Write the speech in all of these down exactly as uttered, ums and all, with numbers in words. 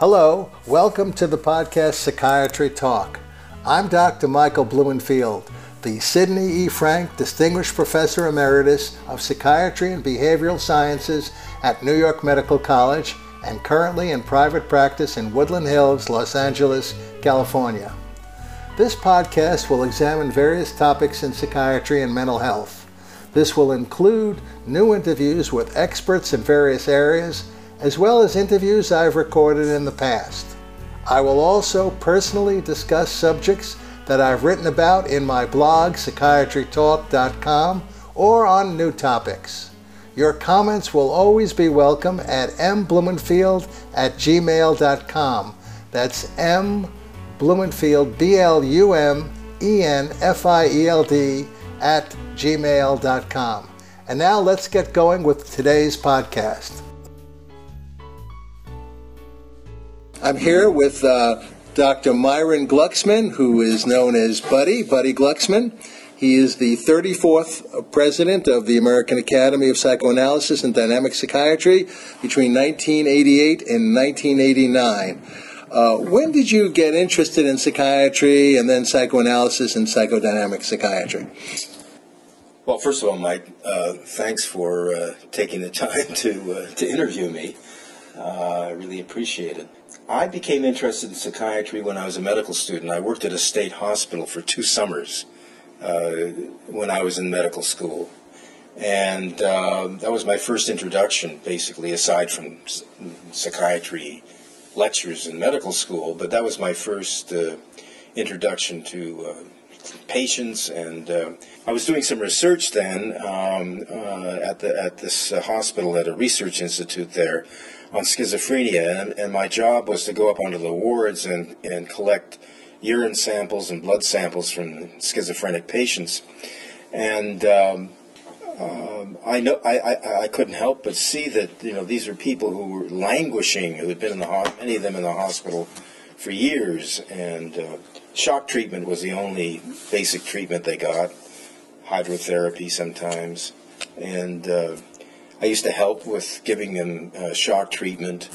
Hello, welcome to the podcast Psychiatry Talk. I'm Doctor Michael Blumenfield, the Sidney E. Frank Distinguished Professor Emeritus of Psychiatry and Behavioral Sciences at New York Medical College and currently in private practice in Woodland Hills, Los Angeles, California. This podcast will examine various topics in psychiatry and mental health. This will include new interviews with experts in various areas, as well as interviews I've recorded in the past. I will also personally discuss subjects that I've written about in my blog, Psychiatry Talk dot com, or on new topics. Your comments will always be welcome at m blumenfield at gmail dot com. That's mblumenfield, B L U M E N F I E L D, at gmail dot com. And now let's get going with today's podcast. I'm here with uh, Doctor Myron Glucksman, who is known as Buddy, Buddy Glucksman. He is the thirty-fourth president of the American Academy of Psychoanalysis and Dynamic Psychiatry between nineteen eighty-eight and nineteen eighty-nine. Uh, when did you get interested in psychiatry and then psychoanalysis and psychodynamic psychiatry? Well, first of all, Mike, uh, thanks for uh, taking the time to, uh, to interview me. Uh, I really appreciate it. I became interested in psychiatry when I was a medical student. I worked at a state hospital for two summers uh, when I was in medical school. And uh, that was my first introduction, basically, aside from psychiatry lectures in medical school. But that was my first uh, introduction to uh, patients. And uh, I was doing some research then um, uh, at, the, at this uh, hospital at a research institute there on schizophrenia, and, and my job was to go up onto the wards and, and collect urine samples and blood samples from schizophrenic patients. And um, um, I know I, I, I couldn't help but see that, you know, these are people who were languishing, who had been in the ho- many of them in the hospital for years, and uh, shock treatment was the only basic treatment they got, hydrotherapy sometimes, and uh, I used to help with giving them uh, shock treatment,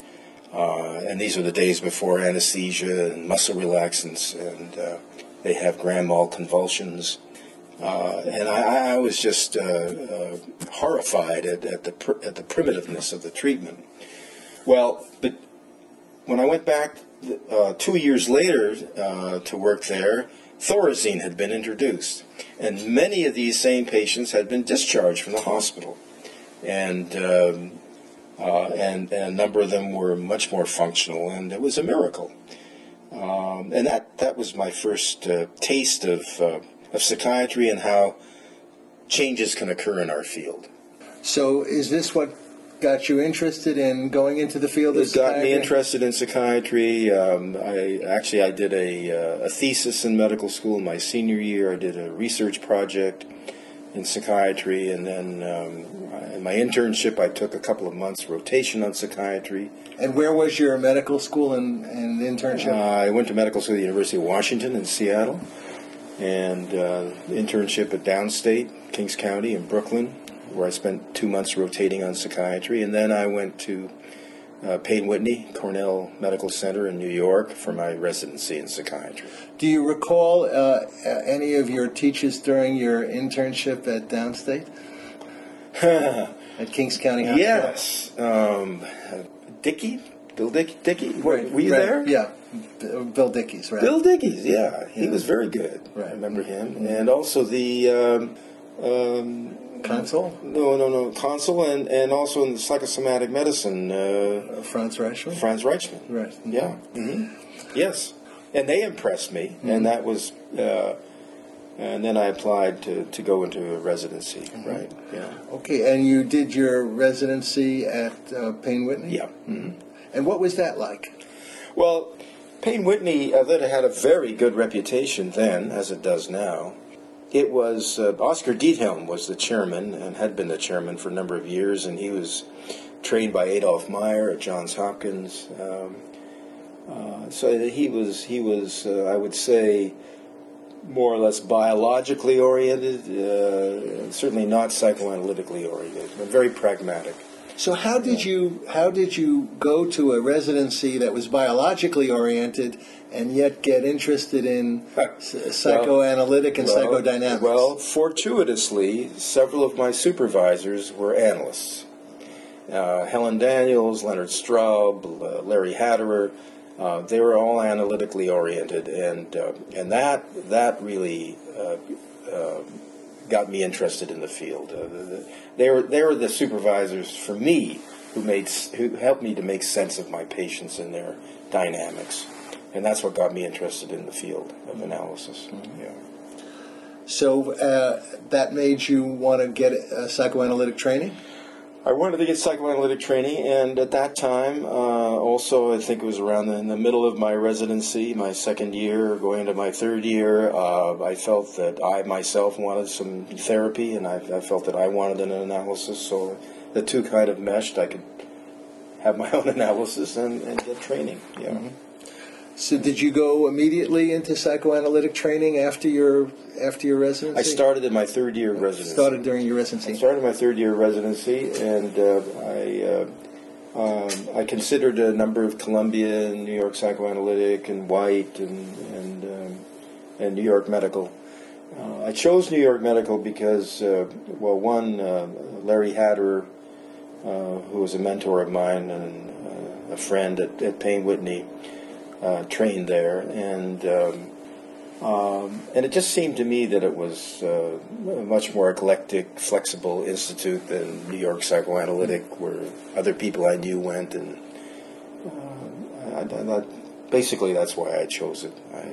uh, and these were the days before anesthesia and muscle relaxants, and uh, they have grand mal convulsions. Uh, and I, I was just uh, uh, horrified at, at the pr- at the primitiveness of the treatment. Well, but when I went back uh, two years later uh, to work there, Thorazine had been introduced, and many of these same patients had been discharged from the hospital. And, um, uh, and and a number of them were much more functional, and it was a miracle. Um, and that, that was my first uh, taste of uh, of psychiatry and how changes can occur in our field. So, is this what got you interested in going into the field of psychiatry? It got me interested in psychiatry. Um, I actually I did a uh, a thesis in medical school in my senior year. I did a research project in psychiatry, and then um, in my internship I took a couple of months rotation on psychiatry. And where was your medical school and, and internship? Uh, I went to medical school at the University of Washington in Seattle, and uh, internship at Downstate Kings County in Brooklyn, where I spent two months rotating on psychiatry, and then I went to Uh, Payne Whitney Cornell Medical Center in New York for my residency in psychiatry. Do you recall uh, any of your teachers during your internship at Downstate? At Kings County Hospital? Yes. Um, Dickey? Bill Dickey? Dickey? Were, were you right. there? Yeah. B- Bill Dickey's, right. Bill Dickey's, yeah. He yeah. was very good. Right. I remember him. Mm-hmm. And also the... Um, um, Consul? No, no, no. Consul, and, and also in psychosomatic medicine. Uh, uh, Franz Reichmann? Franz Reichmann. Right. Mm-hmm. Yeah. Mm-hmm. Yes. And they impressed me, mm-hmm. and that was, uh, and then I applied to, to go into a residency, mm-hmm. right? Yeah. Okay, and you did your residency at uh, Payne Whitney? Yeah. Mm-hmm. And what was that like? Well, Payne Whitney, uh, that had a very good reputation then, as it does now. It was, uh, Oscar Diethelm was the chairman and had been the chairman for a number of years, and he was trained by Adolf Meyer at Johns Hopkins. Um, uh, so he was, he was, uh, I would say, more or less biologically oriented, uh, certainly not psychoanalytically oriented, but very pragmatic. So how did you how did you go to a residency that was biologically oriented and yet get interested in psychoanalytic and well, psychodynamics? Well, fortuitously, several of my supervisors were analysts. Uh, Helen Daniels, Leonard Straub, Larry Hatterer, uh, they were all analytically oriented, and uh, and that that really uh, uh, got me interested in the field. Uh, the, they were they were the supervisors for me who made who helped me to make sense of my patients and their dynamics, and that's what got me interested in the field of analysis. Mm-hmm. Yeah. So uh, that made you want to get a psychoanalytic training? I wanted to get psychoanalytic training, and at that time, uh, also I think it was around the, in the middle of my residency, my second year, going into my third year, uh, I felt that I myself wanted some therapy, and I, I felt that I wanted an analysis, so the two kind of meshed. I could have my own analysis and, and get training. Yeah. Mm-hmm. So did you go immediately into psychoanalytic training after your after your residency? I started in my third year of residency. Started during your residency. I started my third year of residency, and uh, I uh, um, I considered a number of Columbia and New York Psychoanalytic and White and and um, and New York Medical. Uh, I chose New York Medical because, uh, well, one, uh, Larry Hatterer, uh, who was a mentor of mine and uh, a friend at, at Payne Whitney, uh, trained there, and Um, Um, and it just seemed to me that it was uh, a much more eclectic, flexible institute than New York Psychoanalytic, where other people I knew went, and uh, I, I, that, basically that's why I chose it. I,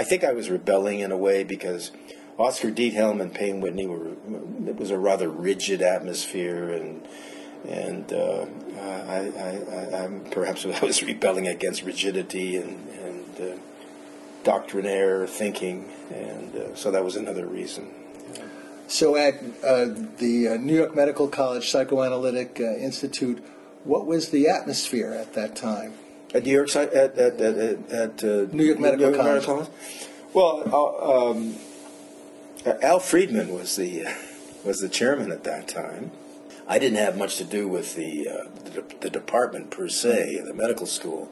I think I was rebelling in a way because Oscar Diethelm and Payne Whitney were, it was a rather rigid atmosphere, and and uh, I, I, I, I'm, perhaps I was rebelling against rigidity and and. Uh, doctrinaire thinking, and uh, so that was another reason. Yeah. So at uh, the uh, New York Medical College Psychoanalytic uh, Institute, what was the atmosphere at that time? At New York at at at, at uh, New York Medical New York College. College. Well, uh, um, Al Friedman was the uh, was the chairman at that time. I didn't have much to do with the uh, the, de the department per se, the medical school.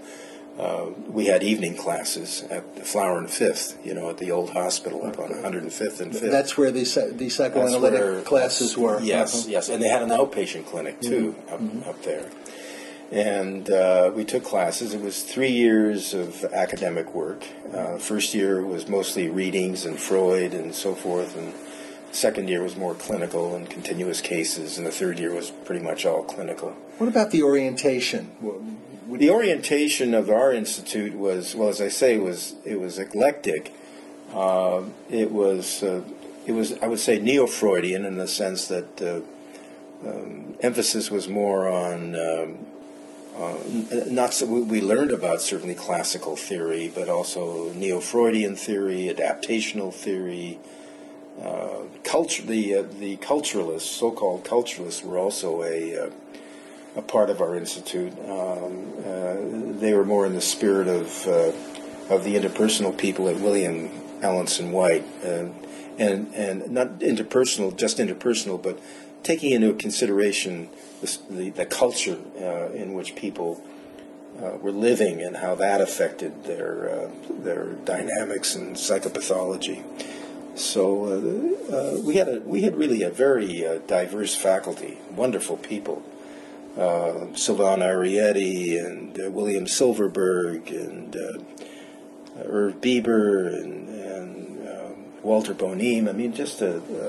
Uh, we had evening classes at the Flower and Fifth, you know, at the old hospital up on one hundred fifth and Fifth. That's where the, the psychoanalytic where, classes were. Yes, uh-huh. Yes, and they had an outpatient clinic too, mm-hmm. up, mm-hmm. up there. And uh, we took classes. It was three years of academic work. Uh, first year was mostly readings and Freud and so forth, and second year was more clinical and continuous cases, and the third year was pretty much all clinical. What about the orientation? The orientation of our institute was, well, as I say, was it was eclectic. Uh, it was, uh, it was, I would say, neo-Freudian in the sense that uh, um, emphasis was more on um, uh, not so we learned about certainly classical theory, but also neo-Freudian theory, adaptational theory. Uh, culture, the uh, the culturalists, so-called culturalists, were also a uh, A part of our institute. Um, uh, they were more in the spirit of uh, of the interpersonal people at William Alanson White, uh, and and not interpersonal, just interpersonal, but taking into consideration the the, the culture uh, in which people uh, were living and how that affected their uh, their dynamics and psychopathology. So uh, uh, we had a we had really a very uh, diverse faculty, wonderful people. Uh, Sylvan Arietti and uh, William Silverberg and uh, Irv Bieber and, and um, Walter Bonime. I mean, just a, a,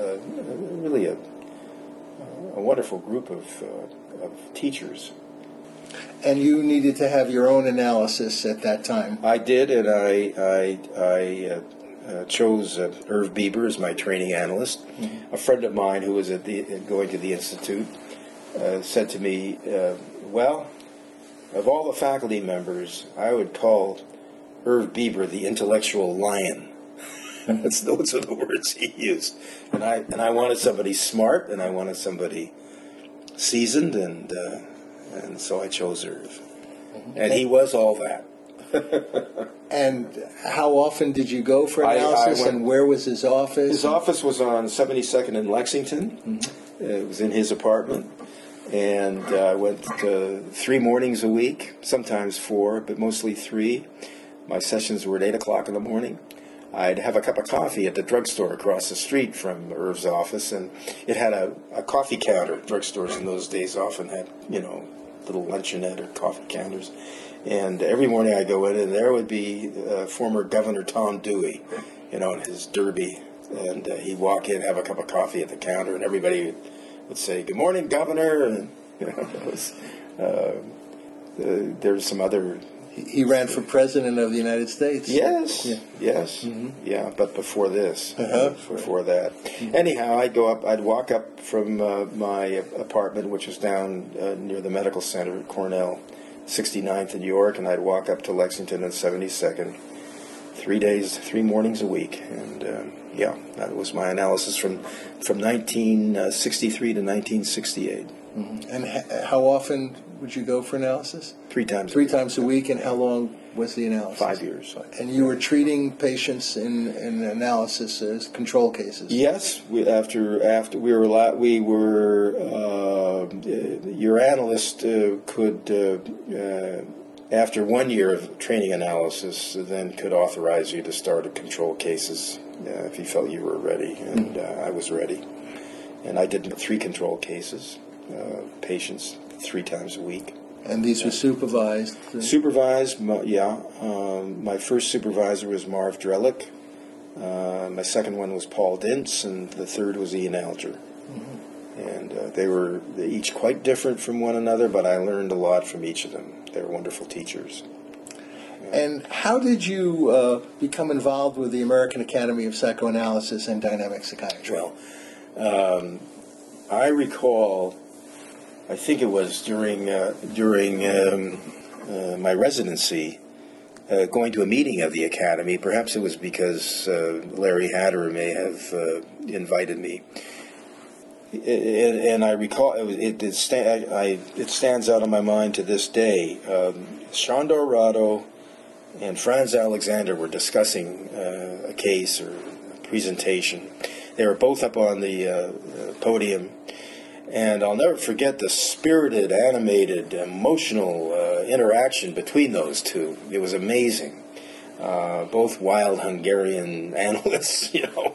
a really a, a wonderful group of, uh, of teachers. And you needed to have your own analysis at that time. I did, and I I, I uh, uh, chose uh, Irv Bieber as my training analyst. Mm-hmm. A friend of mine who was at the going to the institute. Uh, said to me, uh, well, of all the faculty members, I would call Irv Bieber the intellectual lion. That's, those are the words he used. And I and I wanted somebody smart, and I wanted somebody seasoned, and uh, and so I chose Irv. And he was all that. And how often did you go for analysis, I, I went, and where was his office? His office was on seventy-second in Lexington. Mm-hmm. It was in his apartment. and I uh, went to three mornings a week, sometimes four, but mostly three. My sessions were at eight o'clock in the morning. I'd have a cup of coffee at the drugstore across the street from Irv's office, and it had a, a coffee counter. Drugstores in those days often had, you know, little luncheonette or coffee counters. And every morning I'd go in, and there would be uh, former Governor Tom Dewey, you know, in his derby. And uh, he'd walk in, have a cup of coffee at the counter, and everybody would, would say, "Good morning, Governor." And, you know, it was, uh, uh, there was some other... He ran for president of the United States. Yes, yeah. yes, mm-hmm. yeah. But before this, uh-huh. before that, mm-hmm. anyhow, I'd go up. I'd walk up from uh, my apartment, which was down uh, near the medical center at Cornell, sixty-ninth in New York, and I'd walk up to Lexington and seventy-second. Three days, three mornings a week, and uh, yeah, that was my analysis from from nineteen sixty-three to nineteen sixty-eight. Mm-hmm. And ha- how often would you go for analysis? Three times. Three a times week. a week, and how long was the analysis? Five years. And you were treating patients in, in analysis as control cases. Yes, we, after after we were la- we were uh, your analyst uh, could uh, uh, after one year of training analysis then could authorize you to start control cases uh, if he felt you were ready, and uh, I was ready, and I did three control cases. Uh, patients three times a week. And these were supervised? Uh, supervised, my, yeah. Um, my first supervisor was Marv Drellick. Uh, my second one was Paul Dintz, and the third was Ian Alger. Mm-hmm. And uh, they were each quite different from one another, but I learned a lot from each of them. They were wonderful teachers. Yeah. And how did you uh, become involved with the American Academy of Psychoanalysis and Dynamic Psychiatry? Well, um, I recall... I think it was during uh, during um, uh, my residency, uh, going to a meeting of the Academy. Perhaps it was because uh, Larry Hatterer may have uh, invited me. And, and I recall, it, it, sta- I, it stands out in my mind to this day. Um, Sándor Radó and Franz Alexander were discussing uh, a case or a presentation. They were both up on the uh, podium. And I'll never forget the spirited, animated, emotional uh, interaction between those two. It was amazing. Uh, both wild Hungarian analysts, you know.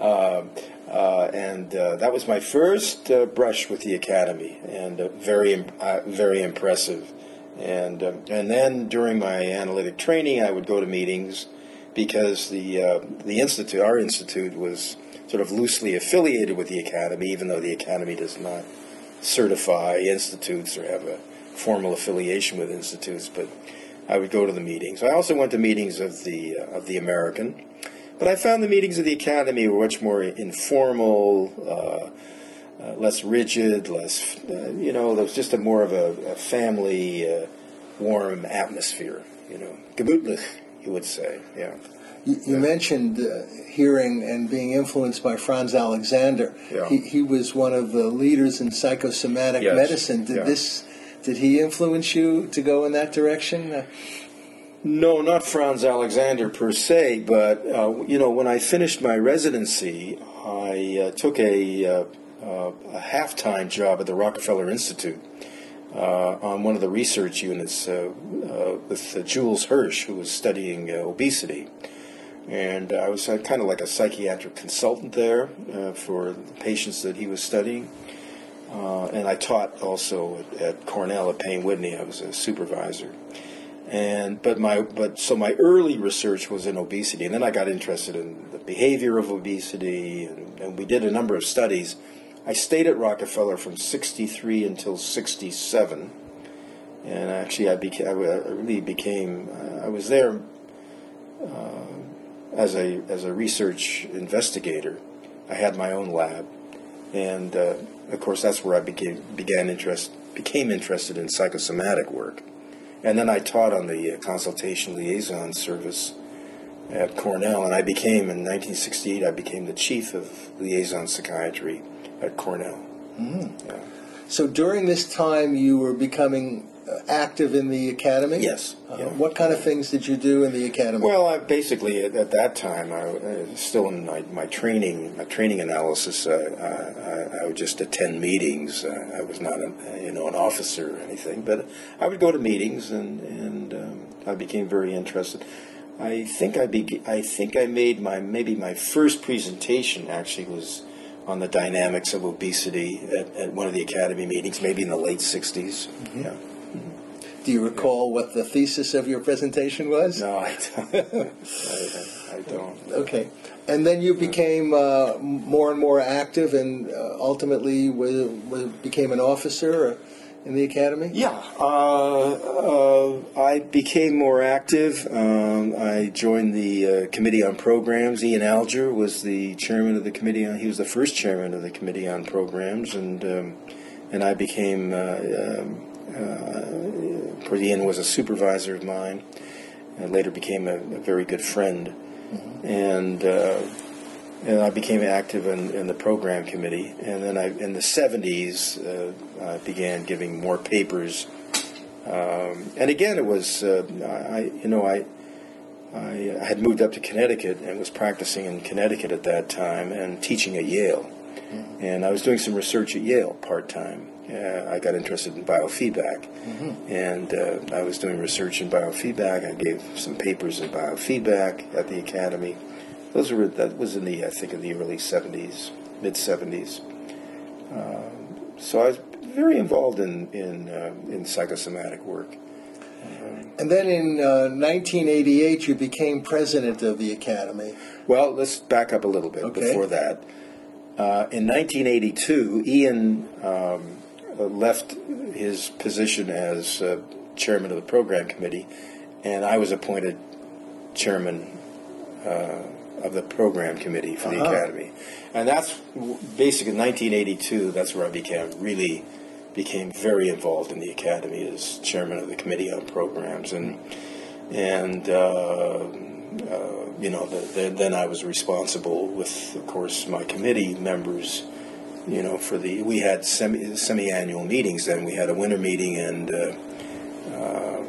uh, uh, and uh, that was my first uh, brush with the Academy, and uh, very, uh, very impressive. And uh, and then during my analytic training, I would go to meetings because the uh, the institute, our institute, was sort of loosely affiliated with the Academy, even though the Academy does not certify institutes or have a formal affiliation with institutes. But I would go to the meetings. I also went to meetings of the uh, of the American, but I found the meetings of the Academy were much more informal, uh, uh, less rigid, less uh, you know. There was just a more of a, a family, uh, warm atmosphere. You know, gemütlich, you would say, yeah. You, you yeah. mentioned uh, hearing and being influenced by Franz Alexander. Yeah. He, he was one of the leaders in psychosomatic yes. medicine. Did yeah. this? Did he influence you to go in that direction? Uh, no, not Franz Alexander per se, but uh, you know, when I finished my residency, I uh, took a, uh, uh, a half-time job at the Rockefeller Institute uh, on one of the research units uh, uh, with uh, Jules Hirsch, who was studying uh, obesity. And I was kind of like a psychiatric consultant there uh, for the patients that he was studying. Uh, and I taught also at, at Cornell at Payne Whitney. I was a supervisor. And but my but so my early research was in obesity, and then I got interested in the behavior of obesity, and, and we did a number of studies. I stayed at Rockefeller from sixty-three until sixty-seven, and actually I became I really became I was there. Uh, As a as a research investigator, I had my own lab, and uh, of course that's where I became began interest became interested in psychosomatic work, and then I taught on the consultation liaison service at Cornell, and I became in nineteen sixty-eight I became the chief of liaison psychiatry at Cornell. Mm-hmm. Yeah. So during this time, you were becoming active in the academy? Yes. Uh, yeah. What kind of things did you do in the academy? Well, I basically at, at that time, I was still in my, my training, my training analysis. Uh, I, I would just attend meetings. Uh, I was not, a, you know, an officer or anything, but I would go to meetings, and and um, I became very interested. I think I be I think I made my maybe my first presentation actually was on the dynamics of obesity at, at one of the academy meetings, maybe in the late sixties. Mm-hmm. Yeah. Mm-hmm. Do you recall what the thesis of your presentation was? No, I don't. I, I don't. Okay. And then you became uh, more and more active, and uh, ultimately was, was, became an officer. Or in the academy? Yeah. Uh, uh, I became more active. Um, I joined the uh, Committee on Programs. Ian Alger was the chairman of the Committee on, he was the first chairman of the Committee on Programs, and um, and I became, uh, uh, uh, Ian was a supervisor of mine, and later became a, a very good friend. Mm-hmm. And uh, And I became active in, in the program committee, and then I, in the seventies, uh, I began giving more papers. Um, and again, it was uh, I, you know, I, I had moved up to Connecticut and was practicing in Connecticut at that time and teaching at Yale. Mm-hmm. And I was doing some research at Yale part time. Uh, I got interested in biofeedback, mm-hmm. and uh, I was doing research in biofeedback. I gave some papers in biofeedback at the academy. Those were, that was in the, I think, in the early seventies, mid-seventies. Um, so I was very involved in, in, uh, in psychosomatic work. Um, and then in uh, nineteen eighty-eight, you became president of the Academy. Well, let's back up a little bit okay. before that. Uh, in nineteen eighty-two, Ian um, left his position as uh, chairman of the program committee, and I was appointed chairman uh of the program committee for the uh-huh. academy, and that's basically nineteen eighty-two. That's where I became really became very involved in the academy as chairman of the committee on programs, and and uh, uh, you know the, the, then I was responsible with, of course, my committee members. You know, for the we had semi semi-annual meetings. Then we had a winter meeting and uh, um,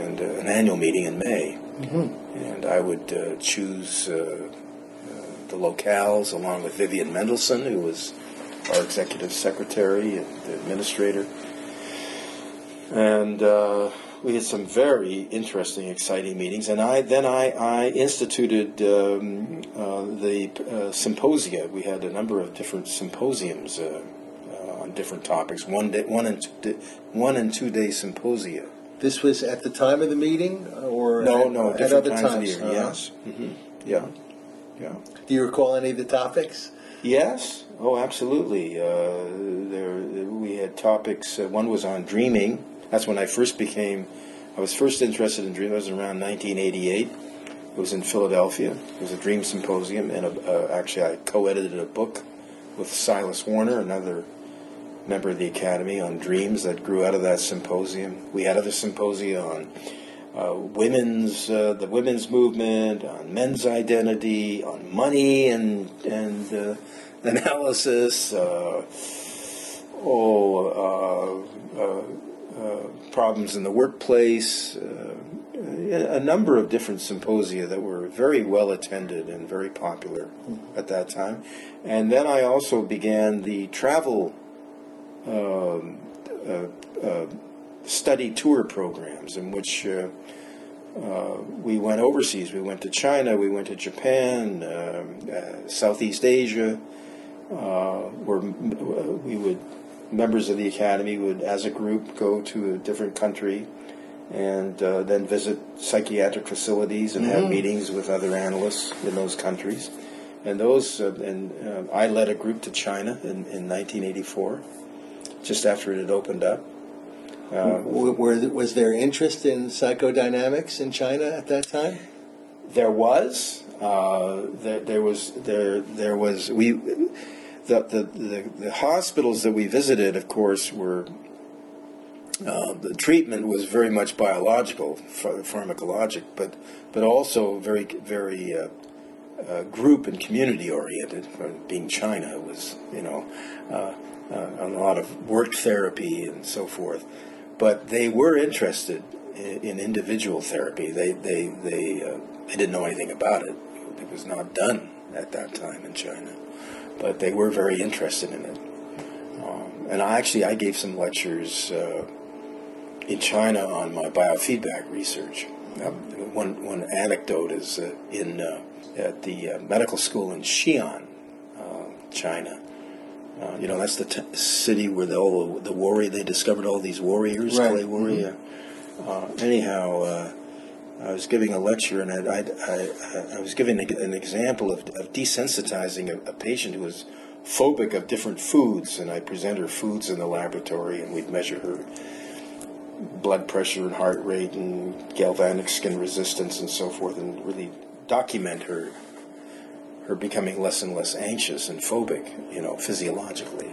and uh, an annual meeting in May. Mm-hmm. And I would uh, choose uh, uh, the locales along with Vivian Mendelson, who was our executive secretary and administrator. And uh, we had some very interesting, exciting meetings. And I then I, I instituted um, uh, the uh, symposia. We had a number of different symposiums uh, uh, on different topics. One day, one and two, one and two day symposia. This was at the time of the meeting, or no, at, no, different at other times. times. Of the year, uh, yes, mm-hmm. yeah, yeah. Do you recall any of the topics? Yes. Oh, absolutely. Uh, there, we had topics. Uh, one was on dreaming. That's when I first became. I was first interested in dreaming. It was around nineteen eighty-eight. It was in Philadelphia. It was a dream symposium, and a, uh, actually, I co-edited a book with Silas Warner, another member of the Academy, on dreams that grew out of that symposium. We had other symposia on uh, women's, uh, the women's movement, on men's identity, on money and and uh, analysis. Uh, oh, uh, uh, uh, problems in the workplace. Uh, a number of different symposia that were very well attended and very popular at that time. And then I also began the travel. Uh, uh, uh, study tour programs in which uh, uh, we went overseas. We went to China, we went to Japan, um, uh, Southeast Asia. Uh, where we would, members of the Academy would, as a group, go to a different country and uh, then visit psychiatric facilities and mm-hmm. have meetings with other analysts in those countries. And those, uh, and uh, I led a group to China in, in nineteen eighty-four. Just after it had opened up. Uh, Were, was there interest in psychodynamics in China at that time? There was. Uh, there, there was. There. There was. We. The the, the the hospitals that we visited, of course, were. Uh, the treatment was very much biological, ph pharmacologic, but but also very very. Uh, Uh, group and community oriented. Being China was, you know, uh, uh, a lot of work therapy and so forth. But they were interested in, in individual therapy. They they they uh, they didn't know anything about it. It was not done at that time in China, but they were very interested in it. Um, and I actually I gave some lectures uh, in China on my biofeedback research. Uh, one one anecdote is uh, in uh, at the uh, medical school in Xi'an, uh, China. Uh, you know, that's the t city where the, all the warrior, they discovered all these warriors, right. clay warrior. Mm-hmm. uh, anyhow, uh, I was giving a lecture, and I, I, I, I was giving an example of, of desensitizing a, a patient who was phobic of different foods, and I present her foods in the laboratory, and we'd measure her blood pressure and heart rate and galvanic skin resistance and so forth, and really document her. Her becoming less and less anxious and phobic, you know, physiologically.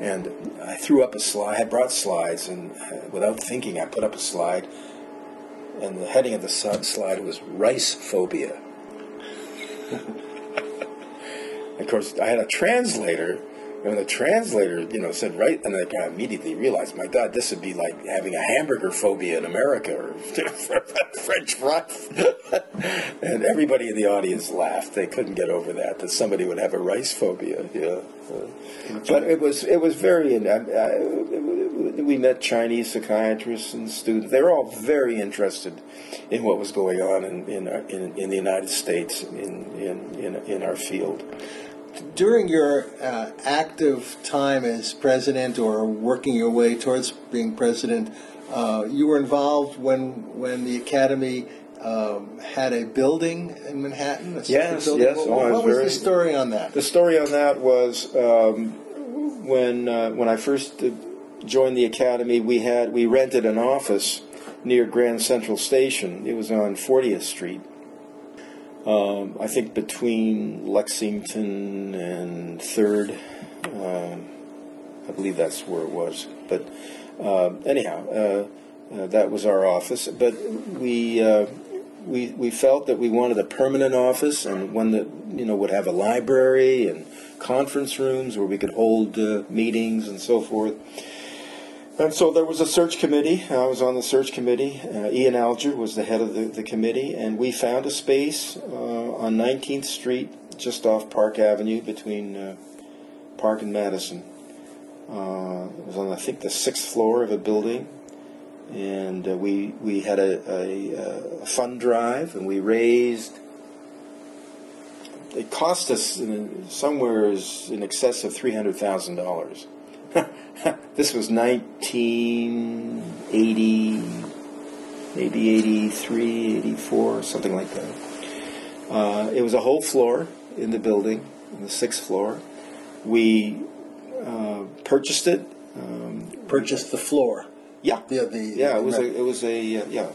And I threw up a slide. I brought slides, and without thinking, I put up a slide, and the heading of the slide was rice phobia. Of course, I had a translator, and the translator, you know, said right, and I immediately realized, my God, this would be like having a hamburger phobia in America, or French fries. And everybody in the audience laughed. They couldn't get over that, that somebody would have a rice phobia. Yeah, but it was it was very. I, I, we met Chinese psychiatrists and students. They were all very interested in what was going on in in our, in, in the United States in in in, in our field. During your uh, active time as president, or working your way towards being president, uh, you were involved when when the Academy um, had a building in Manhattan. A yes, building. yes. What, oh, what was very, the story on that? The story on that was um, when uh, when I first joined the Academy, we had we rented an office near Grand Central Station. It was on fortieth street. Um, I think between Lexington and third, um, I believe that's where it was. But uh, anyhow, uh, uh, that was our office. But we uh, we we felt that we wanted a permanent office, and one that, you know, would have a library and conference rooms where we could hold uh, meetings and so forth. And so there was a search committee. I was on the search committee. Uh, Ian Alger was the head of the, the committee, and we found a space uh, on nineteenth street, just off Park Avenue, between uh, Park and Madison. Uh, it was on, I think, the sixth floor of a building, and uh, we we had a, a, a fund drive, and we raised. It cost us in, somewhere in excess of three hundred thousand dollars. This was nineteen eighty, maybe eighty-three, eighty-four, something like that. Uh, it was a whole floor in the building, in the sixth floor. We uh, purchased it. Um, purchased the floor. Yeah, the, the, yeah. It was a, it was a uh, yeah,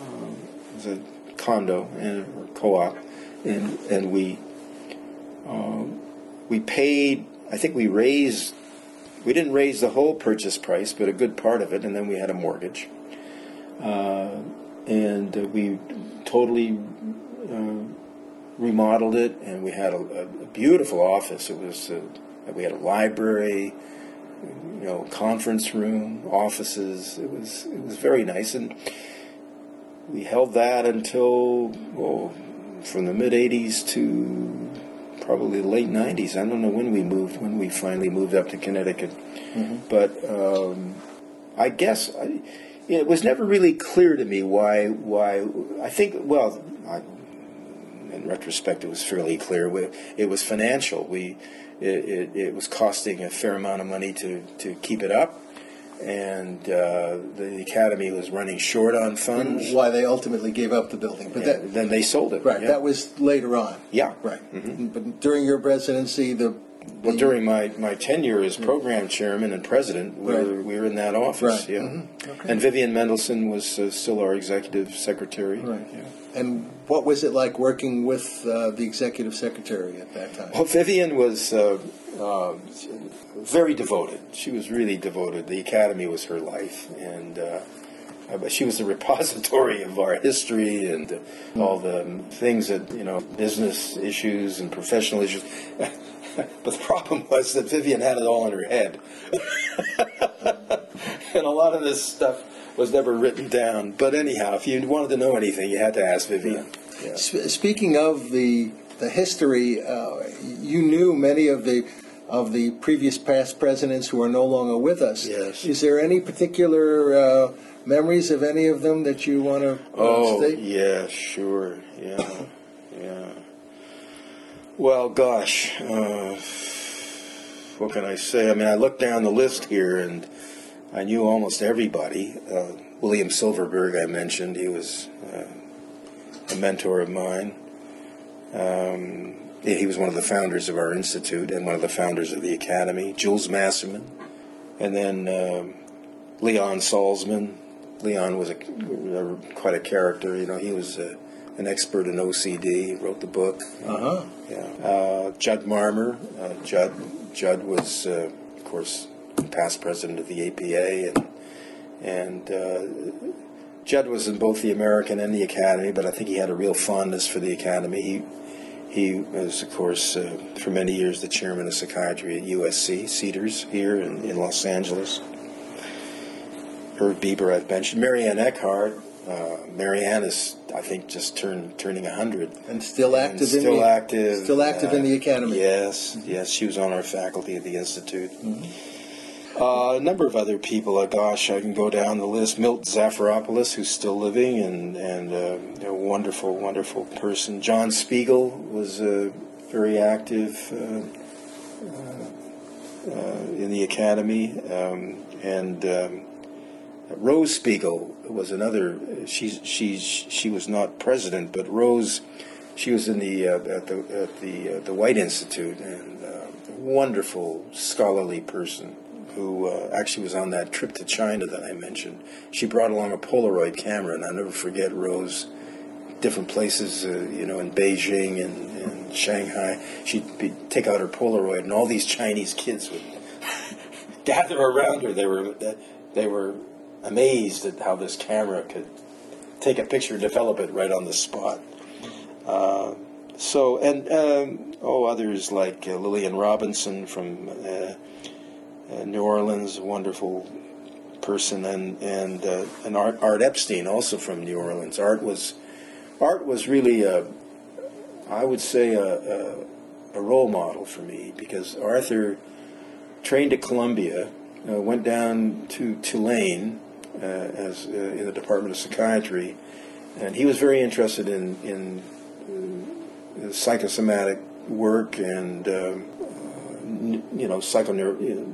um, it was a condo and or co-op, and and we um, we paid. I think we raised. We didn't raise the whole purchase price, but a good part of it, and then we had a mortgage. Uh, and uh, we totally uh, remodeled it, and we had a, a beautiful office. It was a, we had a library, you know, conference room, offices. It was it was very nice, and we held that until well, from the mid eighties to. Probably late nineties. I don't know when we moved, when we finally moved up to Connecticut. Mm-hmm. But um, I guess I, it was never really clear to me why, why I think, well, I, in retrospect, it was fairly clear. We, it was financial. We, it, it, it was costing a fair amount of money to, to keep it up. And uh, the Academy was running short on funds. Why they ultimately gave up the building, but that, then they sold it. Right, yeah. That was later on. Yeah, right. Mm-hmm. But during your presidency, the, the well, during my, my tenure as program chairman and president, we, right. were, we were in that office. Right. Yeah, mm-hmm. Okay. And Vivian Mendelson was uh, still our executive secretary. Right. Yeah. And what was it like working with uh, the executive secretary at that time? Well, Vivian was uh, uh, very devoted. She was really devoted. The Academy was her life, and uh, she was the repository of our history and uh, all the things that, you know, business issues and professional issues. But the problem was that Vivian had it all in her head. and a lot of this stuff was never written down. But anyhow, if you wanted to know anything, you had to ask Vivian. Yeah. Yeah. Speaking of the the history, uh, you knew many of the of the previous past presidents who are no longer with us. Yes. Is there any particular uh, memories of any of them that you want to? Oh, state? yeah, sure, yeah, yeah. Well, gosh, uh, what can I say? I mean, I looked down the list here, and I knew almost everybody. Uh, William Silverberg, I mentioned, he was uh, a mentor of mine. Um, he was one of the founders of our institute and one of the founders of the academy. Jules Masserman, and then um, Leon Salzman. Leon was a, a, quite a character. You know, he was a, an expert in O C D. Wrote the book. Uh-huh. Yeah. Uh, Judd Marmor. Uh, Judd. Judd was, uh, of course, past president of the A P A, and and uh, Judd was in both the American and the Academy. But I think he had a real fondness for the Academy. He he was, of course, uh, for many years the chairman of psychiatry at U S C Cedars here in, in Los Angeles. Irv Bieber, I've mentioned. Marianne Eckhart. Uh, Marianne is, I think, just turned turning a hundred, and still active, and still in the, active, still active uh, in the academy. Yes, mm-hmm. yes, she was on our faculty at the institute. Mm-hmm. uh, a number of other people. Uh, gosh, I can go down the list. Milt Zafiropoulos, who's still living, and and uh, a wonderful, wonderful person. John Spiegel was uh, very active uh, uh, uh, in the academy, um, and. Um, Rose Spiegel was another. She she she was not president, but Rose, she was in the uh, at the at the uh, the White Institute, and uh, a wonderful scholarly person who uh, actually was on that trip to China that I mentioned. She brought along a Polaroid camera, and I'll never forget Rose. Different places, uh, you know, in Beijing and, and Shanghai, she'd be, take out her Polaroid, and all these Chinese kids would gather around her. They were they were. amazed at how this camera could take a picture, develop it right on the spot. Uh, so, and um, oh, others like uh, Lillian Robinson from uh, uh, New Orleans, wonderful person, and and uh, and Art, Art Epstein, also from New Orleans. Art was, Art was really, a, I would say, a, a, a role model for me, because Arthur trained at Columbia, uh, went down to Tulane. Uh, as uh, in the Department of Psychiatry, and he was very interested in in, in psychosomatic work and um, uh, you know psychoneuro you know,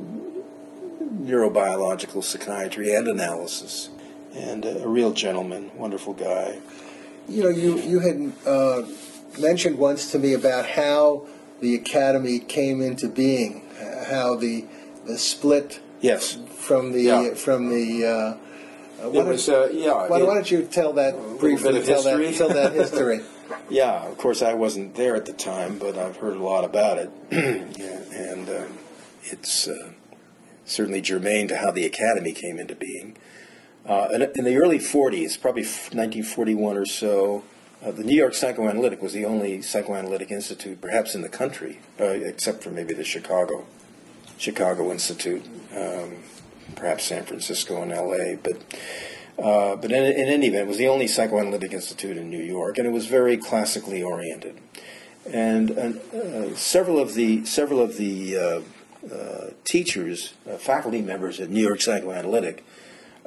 neurobiological psychiatry and analysis, and uh, a real gentleman, wonderful guy. You know, you you had uh, mentioned once to me about how the academy came into being, how the the split yes from the yeah. from the uh, Why don't, was, uh, yeah, why, it, why don't you tell that briefly? Tell that, tell that history. Yeah, of course, I wasn't there at the time, but I've heard a lot about it, yeah, and uh, it's uh, certainly germane to how the academy came into being. Uh, in, in the early forties, probably nineteen forty-one or so, uh, the New York Psychoanalytic was the only psychoanalytic institute, perhaps in the country, uh, except for maybe the Chicago, Chicago Institute. Um, perhaps San Francisco and L A, but uh, but in, in any event, it was the only psychoanalytic institute in New York, and it was very classically oriented. And uh, uh, several of the several of the uh, uh, teachers, uh, faculty members at New York Psychoanalytic,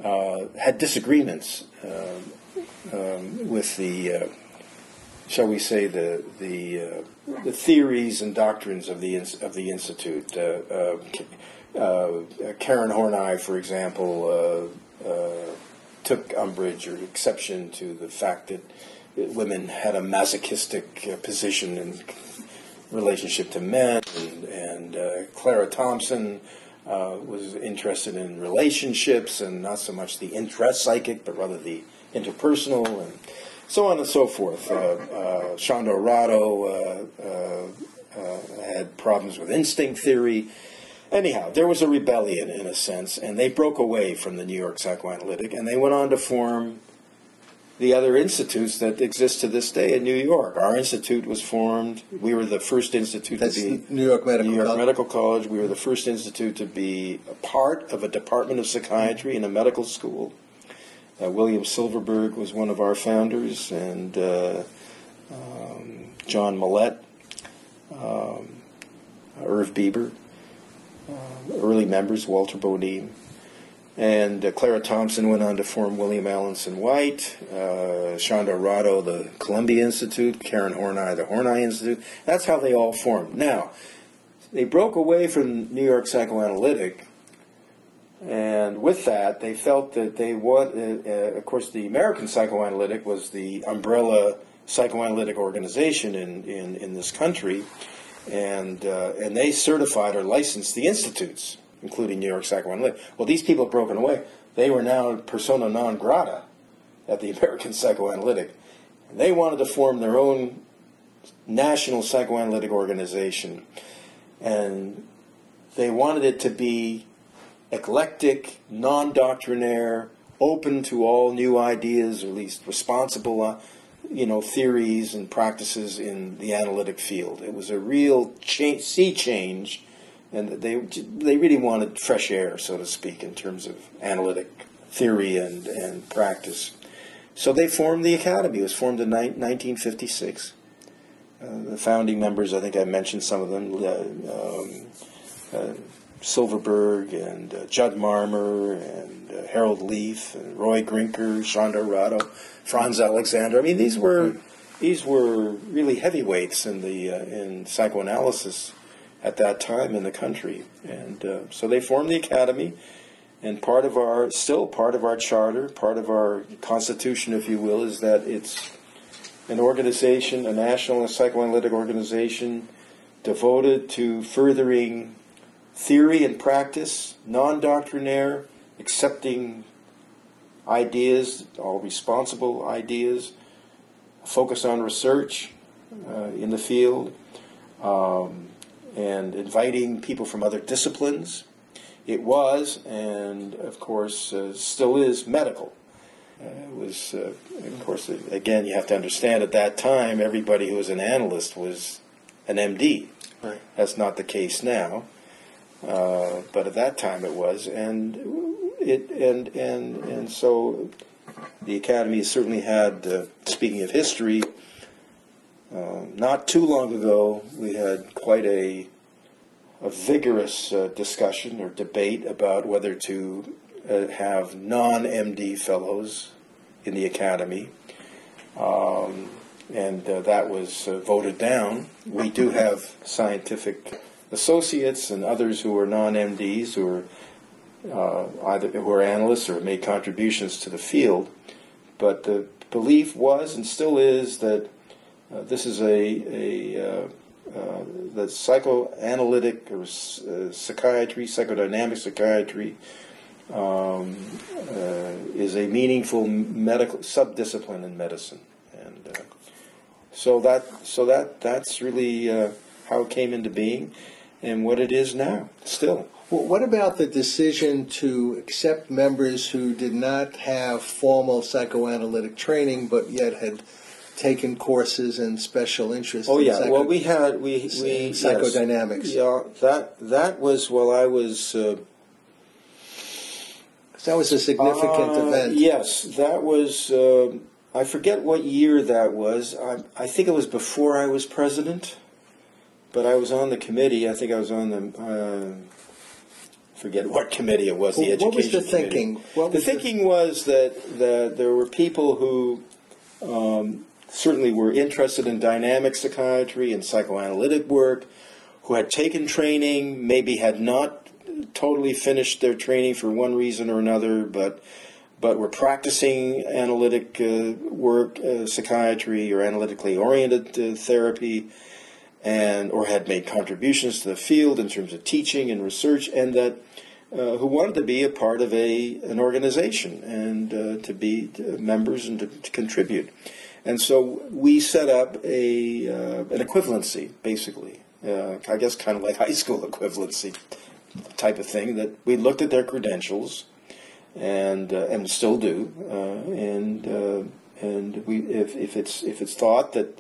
uh, had disagreements uh, um, with the, uh, shall we say, the the uh, the theories and doctrines of the of the institute. Uh, uh, Uh, Karen Horney, for example, uh, uh, took umbrage or exception to the fact that women had a masochistic uh, position in relationship to men, and, and uh, Clara Thompson uh, was interested in relationships and not so much the intrapsychic, but rather the interpersonal, and so on and so forth. Uh, uh, Sándor Radó uh, uh, uh, had problems with instinct theory. Anyhow, there was a rebellion, in a sense, and they broke away from the New York Psychoanalytic, and they went on to form the other institutes that exist to this day in New York. Our institute was formed. We were the first institute That's to be New York Medical New York College. Medical College. We were the first institute to be a part of a department of psychiatry in a medical school. Uh, William Silverberg was one of our founders, and uh, um, John Millett, um, Irv Bieber, uh, early members, Walter Bonime. And uh, Clara Thompson went on to form William Alanson White, uh, Sándor Radó, the Columbia Institute, Karen Horney, the Horney Institute. That's how they all formed. Now, they broke away from New York Psychoanalytic, and with that, they felt that they what, uh, uh, of course, the American Psychoanalytic was the umbrella psychoanalytic organization in, in, in this country, and uh, and they certified or licensed the institutes, including New York Psychoanalytic. Well, these people have broken away. They were now persona non grata at the American Psychoanalytic. And they wanted to form their own national psychoanalytic organization. And they wanted it to be eclectic, non-doctrinaire, open to all new ideas, or at least responsible uh, you know, theories and practices in the analytic field. It was a real cha- sea change. And they they really wanted fresh air, so to speak, in terms of analytic theory and, and practice. So they formed the Academy. It was formed in nineteen fifty-six. Uh, the founding members, I think I mentioned some of them, uh, um, uh, Silverberg and uh, Judd Marmor and uh, Harold Leaf and Roy Grinker, Sándor Radó, Franz Alexander. I mean, these were these were really heavyweights in the uh, in psychoanalysis at that time in the country, and uh, so they formed the Academy, and part of our, still part of our charter, part of our constitution, if you will, is that it's an organization, a national psychoanalytic organization devoted to furthering theory and practice, non-doctrinaire, accepting ideas, all responsible ideas, focus on research uh, in the field, um, and inviting people from other disciplines. It was, and of course, uh, still is, medical. Uh, it was, uh, of course, again, you have to understand at that time, everybody who was an analyst was an M D. Right. That's not the case now, uh, but at that time it was, and it and and and so the Academy certainly had. Uh, speaking of history. Uh, not too long ago, we had quite a, a vigorous uh, discussion or debate about whether to uh, have non-M D fellows in the Academy, um, and uh, that was uh, voted down. We do have scientific associates and others who are non-M Ds, who are uh, either who are analysts or made contributions to the field, but the belief was and still is that Uh, this is a, a uh, uh, the psychoanalytic or uh, psychiatry, psychodynamic psychiatry, um, uh, is a meaningful medical subdiscipline in medicine, and uh, so that so that that's really uh, how it came into being, and what it is now still. Well, what about the decision to accept members who did not have formal psychoanalytic training, but yet had taken courses and special interests. Oh yeah, in psycho- well we had we we psychodynamics. Yes. Yeah, that that was while I was. Uh, that was a significant uh, event. Yes, that was. Uh, I forget what year that was. I I think it was before I was president, but I was on the committee. I think I was on the. Uh, forget what committee it was. Well, the education. What was the committee. thinking? What the was thinking the... was that that there were people who. Um, certainly were interested in dynamic psychiatry and psychoanalytic work, who had taken training, maybe had not totally finished their training for one reason or another, but but were practicing analytic uh, work, uh, psychiatry or analytically oriented uh, therapy, and or had made contributions to the field in terms of teaching and research, and that Uh, who wanted to be a part of a an organization and uh, to be members and to, to contribute, and so we set up a uh, an equivalency, basically, uh, I guess, kind of like high school equivalency type of thing. That we looked at their credentials, and uh, and still do, uh, and uh, and we, if, if it's if it's thought that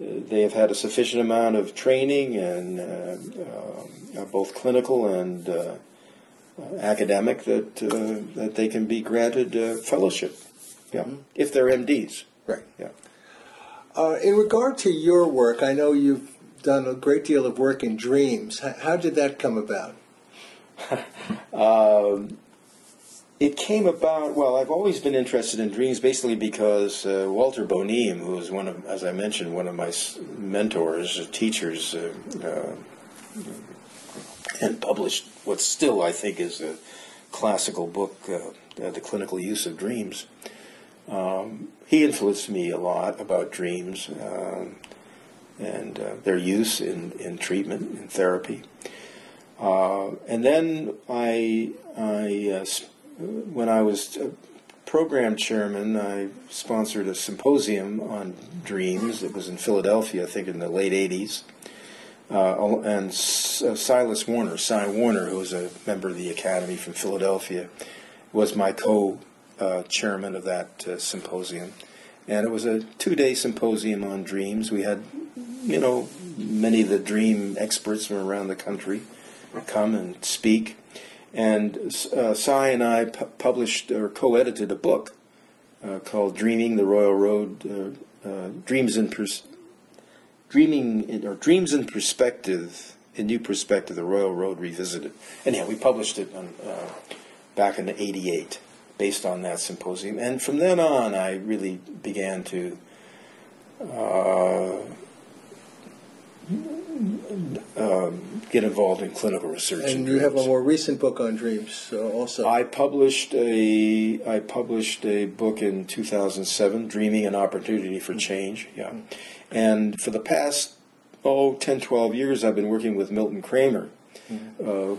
they have had a sufficient amount of training and uh, uh, both clinical and uh, academic, that uh, that they can be granted uh, fellowship, yeah, mm-hmm. if they're M Ds, right? Yeah. Uh, in regard to your work, I know you've done a great deal of work in dreams. How did that come about? um, it came about, well, I've always been interested in dreams, basically because uh, Walter Bonime, who was one of, as I mentioned, one of my mentors, teachers, uh, uh, and published what still I think is a classical book, uh, The Clinical Use of Dreams. Um, he influenced me a lot about dreams um, and uh, their use in, in treatment, in therapy. Uh, and then I, I uh, when I was program chairman, I sponsored a symposium on dreams that was in Philadelphia, I think in the late eighties. Uh, and S uh, Silas Warner, Cy Warner, who was a member of the Academy from Philadelphia, was my co Uh, chairman of that uh, symposium, and it was a two-day symposium on dreams. We had, you know, many of the dream experts from around the country come and speak, and uh, Cy and I pu published or co-edited a book uh, called "Dreaming the Royal Road: uh, uh, Dreams in Pers Dreaming in, or Dreams in Perspective: A New Perspective, the Royal Road Revisited." And yeah, we published it on, uh, back in eighty-eight. Based on that symposium, and from then on, I really began to uh, uh, get involved in clinical research. And you have a more recent book on dreams, uh, also. I published a I published a book in two thousand seven, "Dreaming: An Opportunity for Change." Yeah, and for the past oh ten, twelve years, I've been working with Milton Kramer. Uh,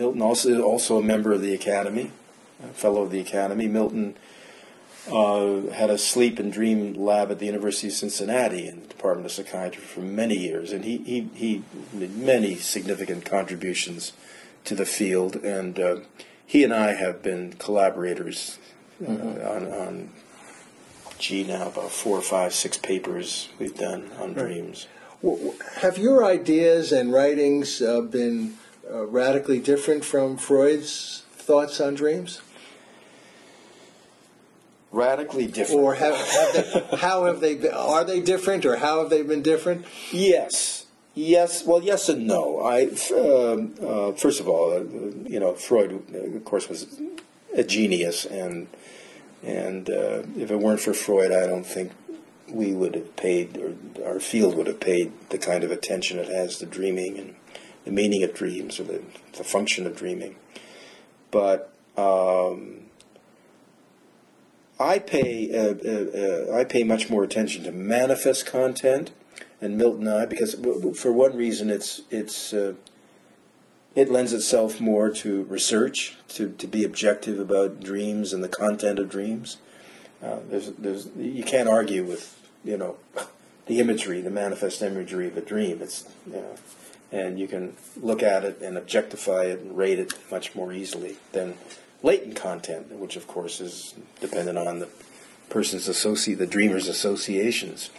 Milton also also a member of the Academy. A fellow of the Academy. Milton uh, had a sleep and dream lab at the University of Cincinnati in the Department of Psychiatry for many years, and he, he, he made many significant contributions to the field, and uh, he and I have been collaborators uh, mm-hmm. on, on, gee, now about four or five, six papers we've done on right. dreams. Well, have your ideas and writings uh, been uh, radically different from Freud's thoughts on dreams? Radically different. Or have, have they, how have they been, are they different, or how have they been different? Yes, yes. Well, yes and no. I um, uh, first of all, uh, you know, Freud, of course, was a genius, and and uh, if it weren't for Freud, I don't think we would have paid, or our field would have paid, the kind of attention it has to dreaming and the meaning of dreams, or the, the function of dreaming. But um, I pay uh, uh, uh, I pay much more attention to manifest content, and Milton and I, because for one reason it's it's uh, it lends itself more to research, to to be objective about dreams and the content of dreams. Uh, there's there's you can't argue with, you know, the imagery, the manifest imagery of a dream. It's, you know. And you can look at it and objectify it and rate it much more easily than latent content, which, of course, is dependent on the person's associ- the dreamer's associations.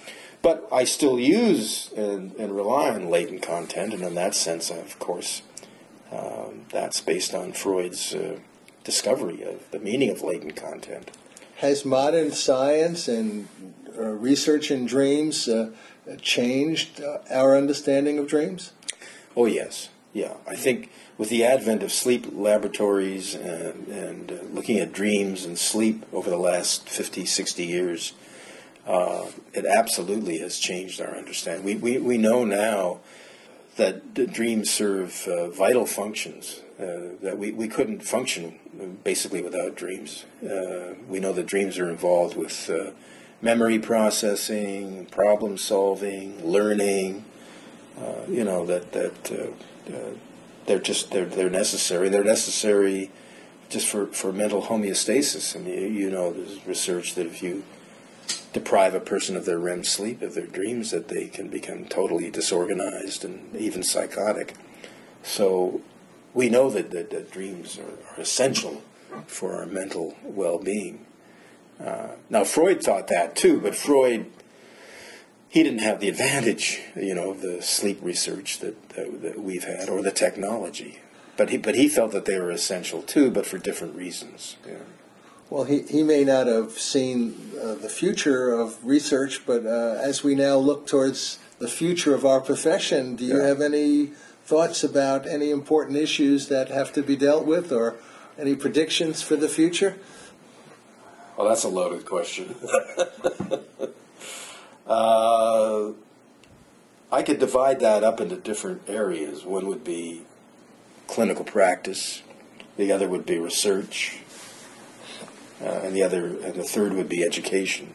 But I still use and, and rely on latent content, and in that sense, of course, um, that's based on Freud's uh, discovery of the meaning of latent content. Has modern science and uh, research in dreams uh, changed uh, our understanding of dreams? Oh, yes. Yeah. I think with the advent of sleep laboratories and, and uh, looking at dreams and sleep over the last fifty, sixty years, uh, it absolutely has changed our understanding. We, we, we know now that the dreams serve uh, vital functions, uh, that we, we couldn't function basically without dreams. Uh, we know that dreams are involved with uh, memory processing, problem solving, learning. Uh, you know, that that uh, uh, they're just they're they're necessary. They're necessary just for, for mental homeostasis. And you, you know, there's research that if you deprive a person of their R E M sleep, of their dreams, that they can become totally disorganized and even psychotic. So we know that that, that dreams are, are essential for our mental well-being. Uh, now, Freud taught that too, but Freud, he didn't have the advantage, you know, of the sleep research that, that, that we've had, or the technology. But he, but he felt that they were essential too, but for different reasons. Yeah. Well, he, he may not have seen uh, the future of research, but uh, as we now look towards the future of our profession, do you yeah. have any thoughts about any important issues that have to be dealt with, or any predictions for the future? Well, that's a loaded question. uh, I could divide that up into different areas. One would be clinical practice, the other would be research, uh, and the other, and the third would be education.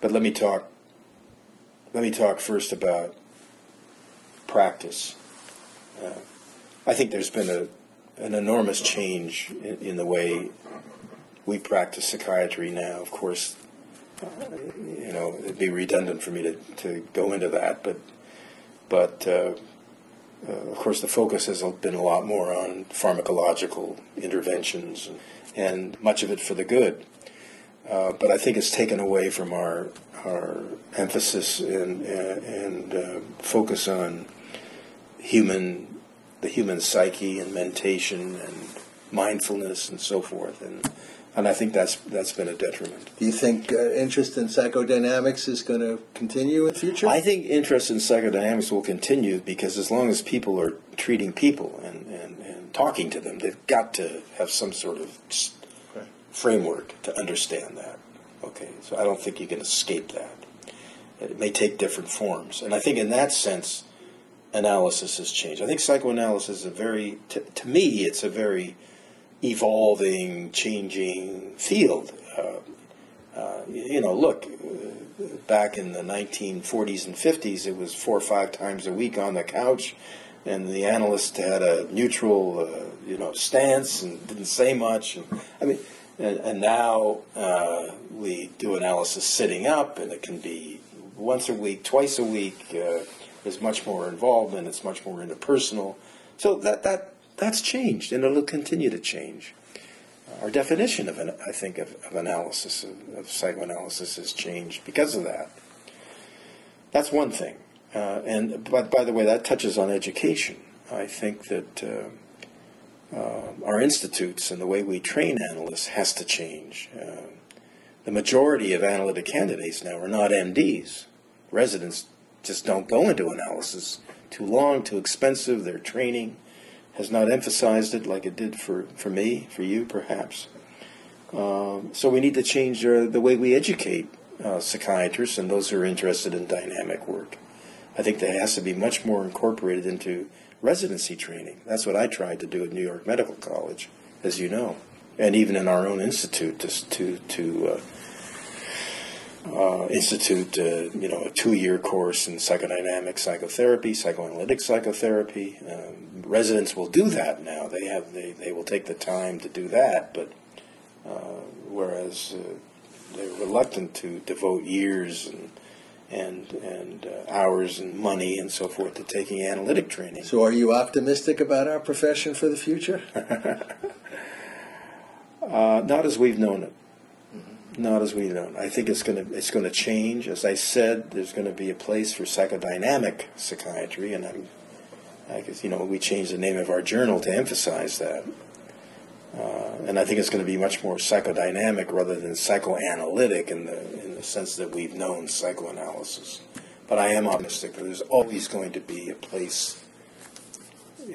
But let me talk. Let me talk first about practice. Uh, I think there's been a an enormous change in, in the way we practice psychiatry now. Of course, you know, it'd be redundant for me to, to go into that, but but uh, uh, of course the focus has been a lot more on pharmacological interventions, and much of it for the good. Uh, but I think it's taken away from our our emphasis and and uh, focus on human, the human psyche and mentation and mindfulness and so forth, and and I think that's that's been a detriment. Do you think uh, interest in psychodynamics is going to continue in the future? I think interest in psychodynamics will continue, because as long as people are treating people and and, and talking to them, they've got to have some sort of st- framework to understand that. Okay, so I don't think you can escape that. It may take different forms, and I think in that sense, analysis has changed. I think psychoanalysis is a very, to, to me, it's a very evolving, changing field. Uh, uh, you know, look, uh, back in the nineteen forties and fifties, it was four or five times a week on the couch, and the analyst had a neutral, uh, you know, stance and didn't say much. And, I mean. And, and now uh, we do analysis sitting up, and it can be once a week, twice a week. Uh, there's much more involvement. It's much more interpersonal. So that that that's changed, and it'll continue to change. Our definition of, an, I think, of, of analysis, of, of psychoanalysis, has changed because of that. That's one thing. Uh, and but by the way, that touches on education. I think that. Uh, Uh, our institutes and the way we train analysts has to change. Uh, the majority of analytic candidates now are not M Ds. Residents just don't go into analysis. Too long, too expensive. Their training has not emphasized it like it did for, for me, for you perhaps. Um, so we need to change uh, the way we educate uh, psychiatrists and those who are interested in dynamic work. I think that has to be much more incorporated into residency training. That's what I tried to do at New York Medical College, as you know, and even in our own institute, just to to uh, uh, institute uh, you know, a two-year course in psychodynamic psychotherapy, psychoanalytic psychotherapy. Um, residents will do that now. They have they, they will take the time to do that, but uh, whereas uh, they're reluctant to devote years and. and and uh, hours and money and so forth to taking analytic training. So are you optimistic about our profession for the future? uh, not as we've known it. Mm-hmm. Not as we've known it. I think it's going to it's going to change. As I said, there's going to be a place for psychodynamic psychiatry, and I'm, I guess, you know, we changed the name of our journal to emphasize that. Uh, and I think it's going to be much more psychodynamic rather than psychoanalytic in the in the sense that we've known psychoanalysis. But I am optimistic that there's always going to be a place,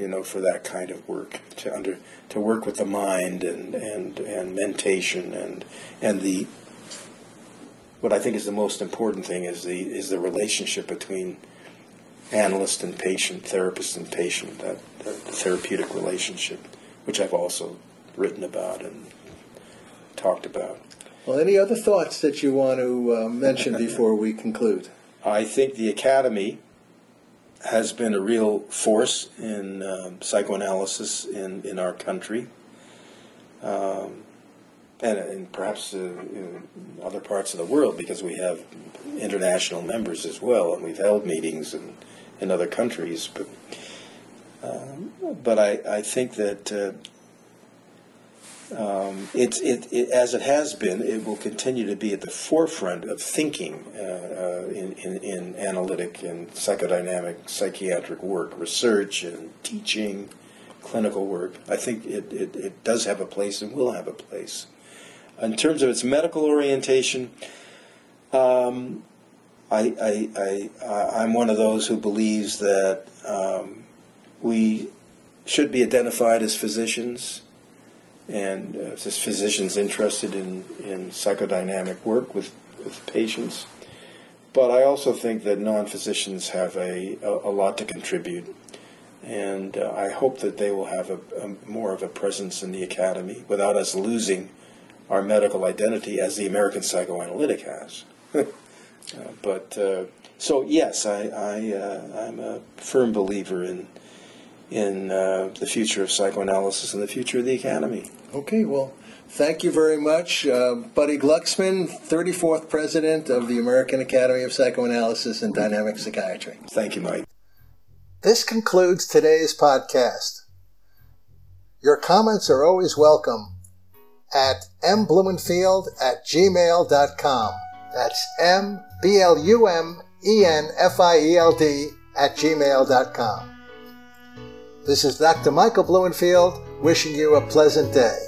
you know, for that kind of work, to under to work with the mind and and, and mentation and and the what I think is the most important thing is the is the relationship between analyst and patient, therapist and patient, that, that therapeutic relationship, which I've also written about and talked about. Well, any other thoughts that you want to uh, mention before we conclude? I think the Academy has been a real force in um, psychoanalysis in, in our country, um, and, and perhaps uh, in other parts of the world, because we have international members as well, and we've held meetings in, in other countries. But Um, but I, I think that uh, Um, it, it, it, as it has been, it will continue to be at the forefront of thinking uh, uh, in, in, in analytic and psychodynamic psychiatric work, research and teaching, clinical work. I think it, it, it does have a place and will have a place. In terms of its medical orientation, um, I, I, I, I'm one of those who believes that um, we should be identified as physicians, and uh, just physicians interested in, in psychodynamic work with, with patients. But I also think that non-physicians have a, a, a lot to contribute, and uh, I hope that they will have a, a more of a presence in the academy without us losing our medical identity as the American Psychoanalytic has. uh, but uh, so yes, I, I, uh, I'm a firm believer in in uh, the future of psychoanalysis and the future of the academy. Okay, well, thank you very much. Uh, Buddy Glucksman, thirty-fourth President of the American Academy of Psychoanalysis and Dynamic Psychiatry. Thank you, Mike. This concludes today's podcast. Your comments are always welcome at m blumenfield at gmail dot com. That's M B L U M E N F I E L D at gmail dot com. This is Doctor Michael Blumenfield wishing you a pleasant day.